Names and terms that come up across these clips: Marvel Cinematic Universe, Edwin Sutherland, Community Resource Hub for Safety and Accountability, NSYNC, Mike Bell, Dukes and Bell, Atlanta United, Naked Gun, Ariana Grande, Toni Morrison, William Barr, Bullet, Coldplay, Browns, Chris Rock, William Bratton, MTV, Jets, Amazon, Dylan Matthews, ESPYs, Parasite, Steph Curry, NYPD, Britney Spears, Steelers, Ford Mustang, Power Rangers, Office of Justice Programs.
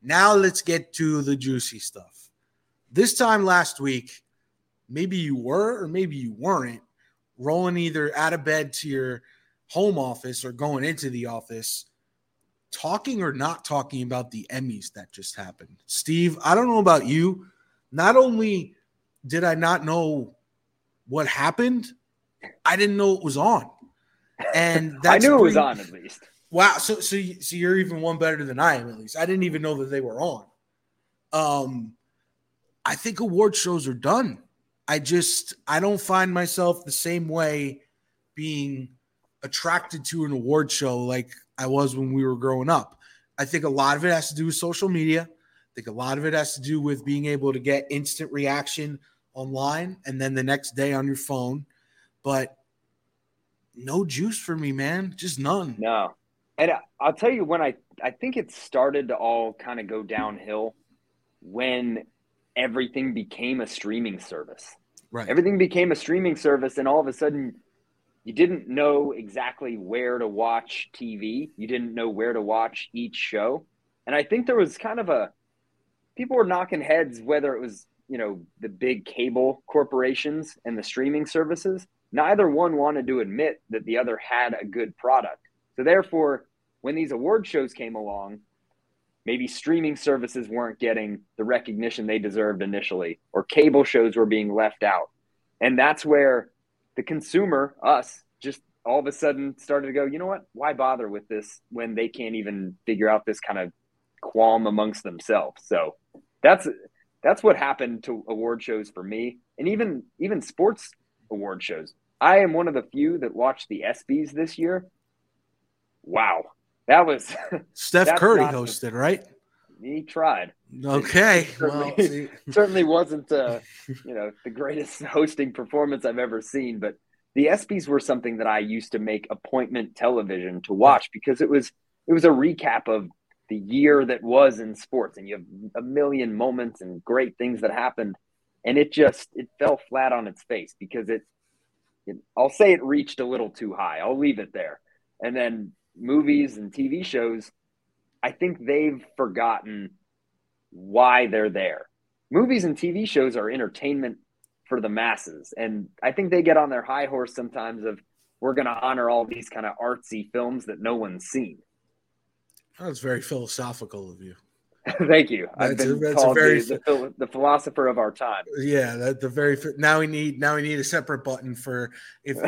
Now let's get to the juicy stuff. This time last week, maybe you were or maybe you weren't rolling either out of bed to your home office or going into the office, talking or not talking about the Emmys that just happened. Steve, I don't know about you. Not only did I not know what happened, I didn't know it was on. And that's I knew it was on at least. Wow, so you're even one better than I am, at least. I didn't even know that they were on. I think award shows are done. I don't find myself the same way being attracted to an award show like I was when we were growing up. I think a lot of it has to do with social media. I think a lot of it has to do with being able to get instant reaction online and then the next day on your phone. But no juice for me, man. Just none. No. And I'll tell you when I think it started to all kind of go downhill when everything became a streaming service. Right. Everything became a streaming service, and all of a sudden you didn't know exactly where to watch TV. You didn't know where to watch each show. And I think there was kind of people were knocking heads, whether it was, the big cable corporations and the streaming services. Neither one wanted to admit that the other had a good product. So therefore, when these award shows came along, maybe streaming services weren't getting the recognition they deserved initially, or cable shows were being left out. And that's where the consumer, us, just all of a sudden started to go, you know what? Why bother with this when they can't even figure out this kind of qualm amongst themselves? So that's what happened to award shows for me. And even sports award shows. I am one of the few that watched the ESPYs this year. Wow. That was Steph Curry hosted, right? He tried. Okay. Certainly wasn't, the greatest hosting performance I've ever seen, but the ESPYs were something that I used to make appointment television to watch because it was a recap of the year that was in sports, and you have a million moments and great things that happened. And it fell flat on its face because I'll say it reached a little too high. I'll leave it there. And then movies and TV shows, I think they've forgotten why they're there. Movies and TV shows are entertainment for the masses. And I think they get on their high horse sometimes of, we're going to honor all these kind of artsy films that no one's seen. That's very philosophical of you. Thank you. I've been called the philosopher of our time. Yeah, now we need a separate button for if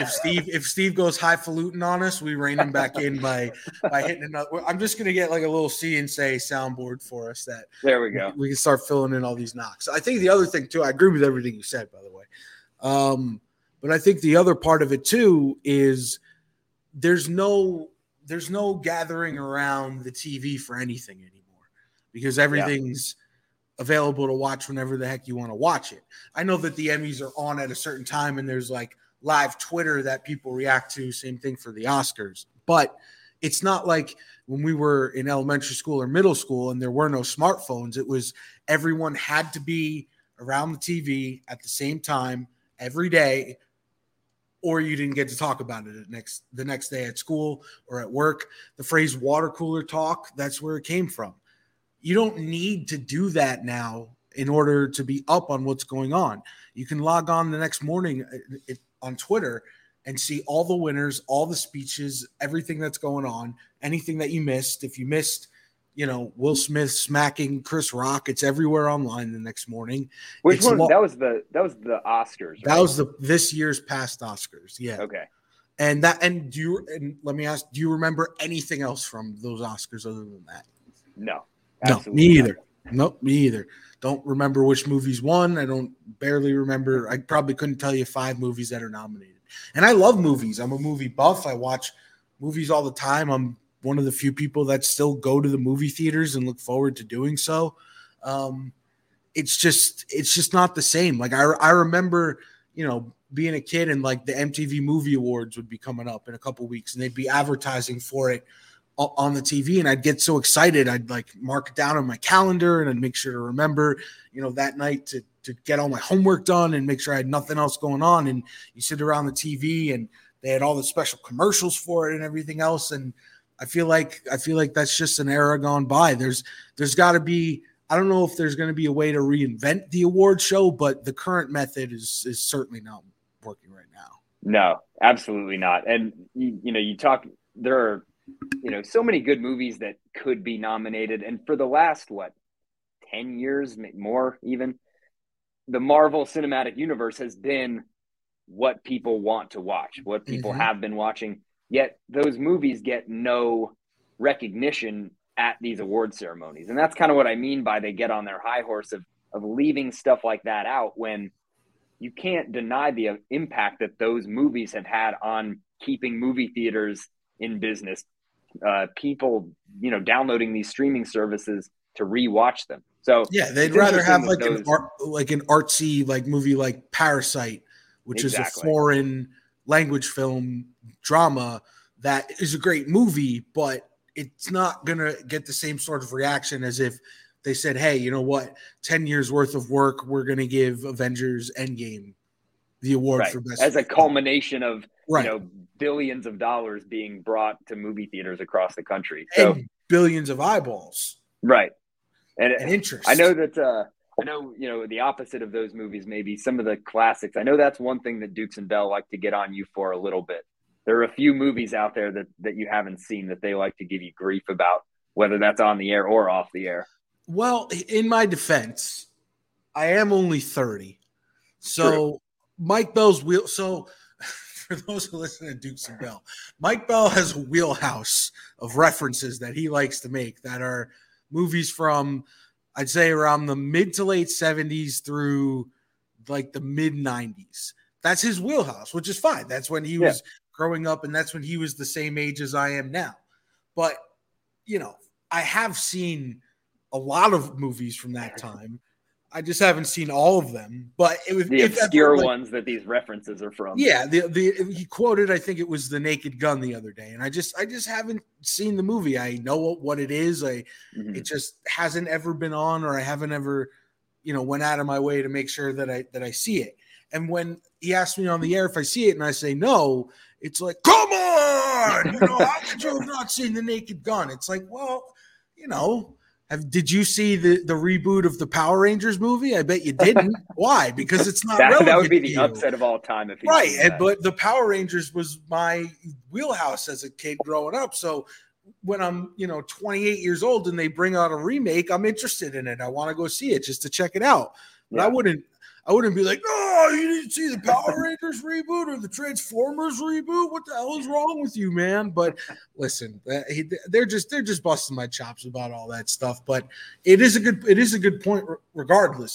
Steve goes highfalutin on us, we rein him back in by hitting another. I'm just gonna get like a little C and say soundboard for us that there we go. We can start filling in all these knocks. I think the other thing too, I agree with everything you said, by the way, but I think the other part of it too is there's no gathering around the TV for anything anymore. Because everything's available to watch whenever the heck you want to watch it. I know that the Emmys are on at a certain time and there's like live Twitter that people react to. Same thing for the Oscars. But it's not like when we were in elementary school or middle school and there were no smartphones. It was everyone had to be around the TV at the same time every day, or you didn't get to talk about it the next day at school or at work. The phrase water cooler talk, that's where it came from. You don't need to do that now in order to be up on what's going on. You can log on the next morning on Twitter and see all the winners, all the speeches, everything that's going on, anything that you missed. If you missed, you know, Will Smith smacking Chris Rock. It's everywhere online the next morning. Which it's one? That was the Oscars. That was this year's past Oscars. Yeah. Okay. And that, and do you, and let me ask, do you remember anything else from those Oscars other than that? No. No, me either. Not. Nope, me either. Don't remember which movies won. I don't barely remember. I probably couldn't tell you 5 movies that are nominated. And I love movies. I'm a movie buff. I watch movies all the time. I'm one of the few people that still go to the movie theaters and look forward to doing so. It's just not the same. Like I remember, you know, being a kid and like the MTV Movie Awards would be coming up in a couple weeks and they'd be advertising for it on the TV. And I'd get so excited. I'd like mark it down on my calendar and I'd make sure to remember, you know, that night to get all my homework done and make sure I had nothing else going on. And you sit around the TV and they had all the special commercials for it and everything else. And I feel like that's just an era gone by. There's gotta be, I don't know if there's going to be a way to reinvent the award show, but the current method is certainly not working right now. No, absolutely not. And there are so many good movies that could be nominated. And for the last, 10 years, more even, the Marvel Cinematic Universe has been what people want to watch, what people have been watching. Yet those movies get no recognition at these award ceremonies. And that's kind of what I mean by they get on their high horse of leaving stuff like that out, when you can't deny the impact that those movies have had on keeping movie theaters in business, people, downloading these streaming services to rewatch them. So yeah, they'd rather have an artsy, movie like Parasite, which is a foreign language film drama that is a great movie, but it's not going to get the same sort of reaction as if they said, hey, you know what, 10 years worth of work, we're going to give Avengers Endgame the award for best. As a culmination of, billions of dollars being brought to movie theaters across the country. So, and billions of eyeballs. Right. And interest. I know that, the opposite of those movies, maybe some of the classics. I know that's one thing that Dukes and Bell like to get on you for a little bit. There are a few movies out there that you haven't seen that they like to give you grief about, whether that's on the air or off the air. Well, in my defense, I am only 30. So true. Mike Bell's wheel. So for those who listen to Dukes and Bell, Mike Bell has a wheelhouse of references that he likes to make that are movies from, I'd say, around the mid to late 70s through the mid 90s. That's his wheelhouse, which is fine. That's when he was growing up, and that's when he was the same age as I am now. But, I have seen a lot of movies from that time. I just haven't seen all of them. But it was the obscure ones that these references are from. Yeah, he quoted, I think it was the Naked Gun the other day, and I just haven't seen the movie. I know what it is. It just hasn't ever been on, or I haven't ever, went out of my way to make sure that I see it. And when he asked me on the air if I see it and I say no, it's like, come on! How could you have not seen the Naked Gun? It's like, well, did you see the reboot of the Power Rangers movie? I bet you didn't. Why? Because it's not relevant. That would be the upset of all time. Right. But the Power Rangers was my wheelhouse as a kid growing up. So when I'm, 28 years old and they bring out a remake, I'm interested in it. I want to go see it just to check it out. But yeah. I wouldn't be like, oh, you didn't see the Power Rangers reboot or the Transformers reboot? What the hell is wrong with you, man? But listen, they're just busting my chops about all that stuff. But it is a good point regardless.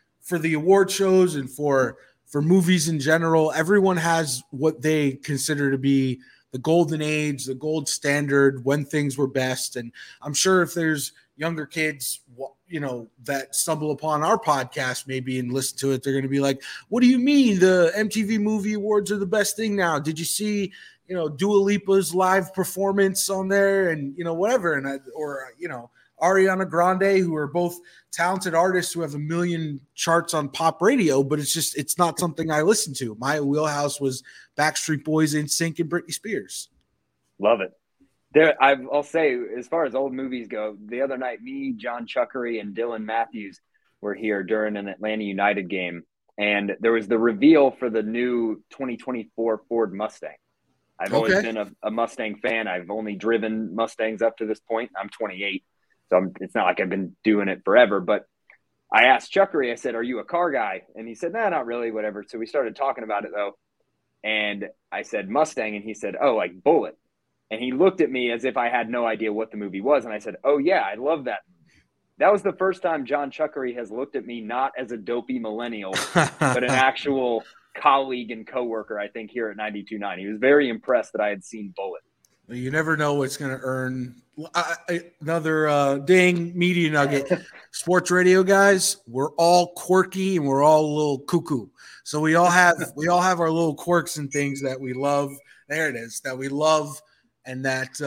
for the award shows and for movies in general, everyone has what they consider to be the golden age, the gold standard, when things were best. And I'm sure if there's younger kids, that stumble upon our podcast maybe and listen to it, they're going to be like, what do you mean the MTV Movie Awards are the best thing now? Did you see, you know, Dua Lipa's live performance on there and, you know, whatever. And Ariana Grande, who are both talented artists who have a million charts on pop radio, but it's just, it's not something I listen to. My wheelhouse was Backstreet Boys, NSYNC, and Britney Spears. Love it. There, I'll say, as far as old movies go, the other night, me, John Chuckery, and Dylan Matthews were here during an Atlanta United game, and there was the reveal for the new 2024 Ford Mustang. I've always been a Mustang fan. I've only driven Mustangs up to this point. I'm 28. So it's not like I've been doing it forever, but I asked Chuckery, I said, are you a car guy? And he said, no, not really, whatever. So we started talking about it though. And I said, Mustang. And he said, oh, like Bullet. And he looked at me as if I had no idea what the movie was. And I said, oh yeah, I love that. That was the first time John Chuckery has looked at me, not as a dopey millennial, but an actual colleague and coworker, I think here at 92.9. He was very impressed that I had seen Bullet. You never know what's going to earn another dang media nugget. Sports radio guys, we're all quirky and we're all a little cuckoo. So we all have our little quirks and things that we love. There it is, that we love, and that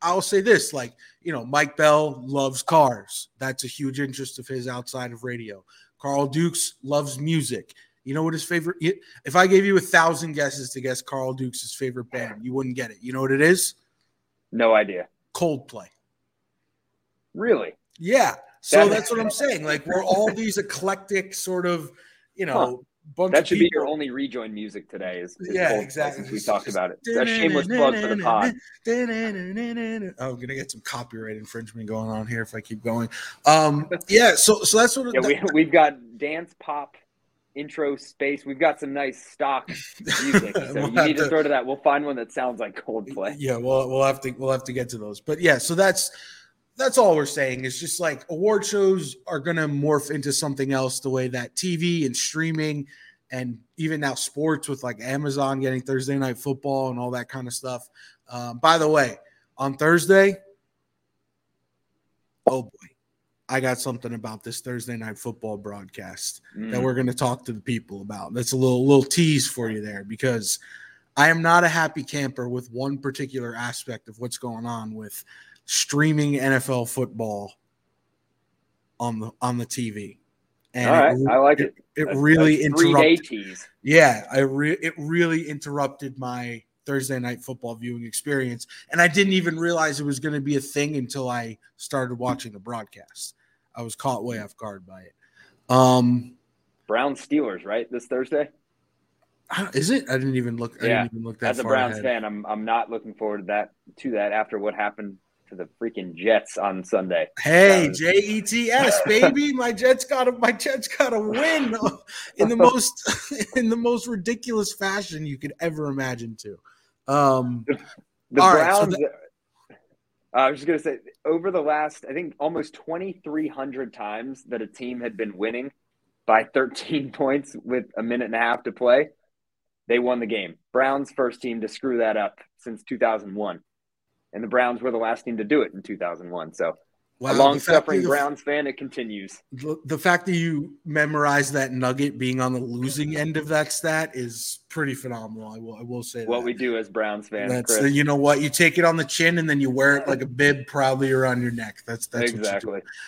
I'll say this, like, you know, Mike Bell loves cars. That's a huge interest of his outside of radio. Carl Dukes loves music. You know what his favorite? If I gave you 1,000 guesses to guess Carl Dukes' favorite band, you wouldn't get it. You know what it is? No idea. Coldplay. Really? Yeah. So that's what I'm saying. Like, we're all these eclectic sort of, bunch of people. That should be your only rejoin music today. Yeah, exactly. Since we talked about it. A shameless plug for the pod. I'm going to get some copyright infringement going on here if I keep going. Yeah, so that's what. Yeah, we've got dance, pop, intro, space. We've got some nice stock music, so you need to throw to that. We'll find one that sounds like Coldplay. Yeah, we'll have to get to those. But yeah, so that's all we're saying. It's just like award shows are going to morph into something else, the way that TV and streaming and even now sports with like Amazon getting Thursday Night Football and all that kind of stuff. By the way, on Thursday, oh boy, I got something about this Thursday Night Football broadcast that we're going to talk to the people about. That's a little tease for you there, because I am not a happy camper with one particular aspect of what's going on with streaming NFL football on the TV. And all right, I like it. It really interrupted. 3-day tease. Yeah, it really interrupted my Thursday Night Football viewing experience, and I didn't even realize it was going to be a thing until I started watching the broadcast. I was caught way off guard by it. Browns Steelers, right? This Thursday? Is it? I didn't even look. Yeah. I didn't even look that far. As a Browns fan, I'm not looking forward to that after what happened to the freaking Jets on Sunday. Hey, Jets, baby, my Jets got a win in the most ridiculous fashion you could ever imagine. Too. The Browns. Right, so I was just going to say, over the last, I think, almost 2,300 times that a team had been winning by 13 points with a minute and a half to play, they won the game. Browns first team to screw that up since 2001. And the Browns were the last team to do it in 2001. So a long-suffering Browns fan, it continues. The fact that you memorized that nugget being on the losing end of that stat is pretty phenomenal. I will say that. What we do as Browns fans, Chris. You know what? You take it on the chin and then you wear it like a bib proudly around your neck. That's exactly what you do.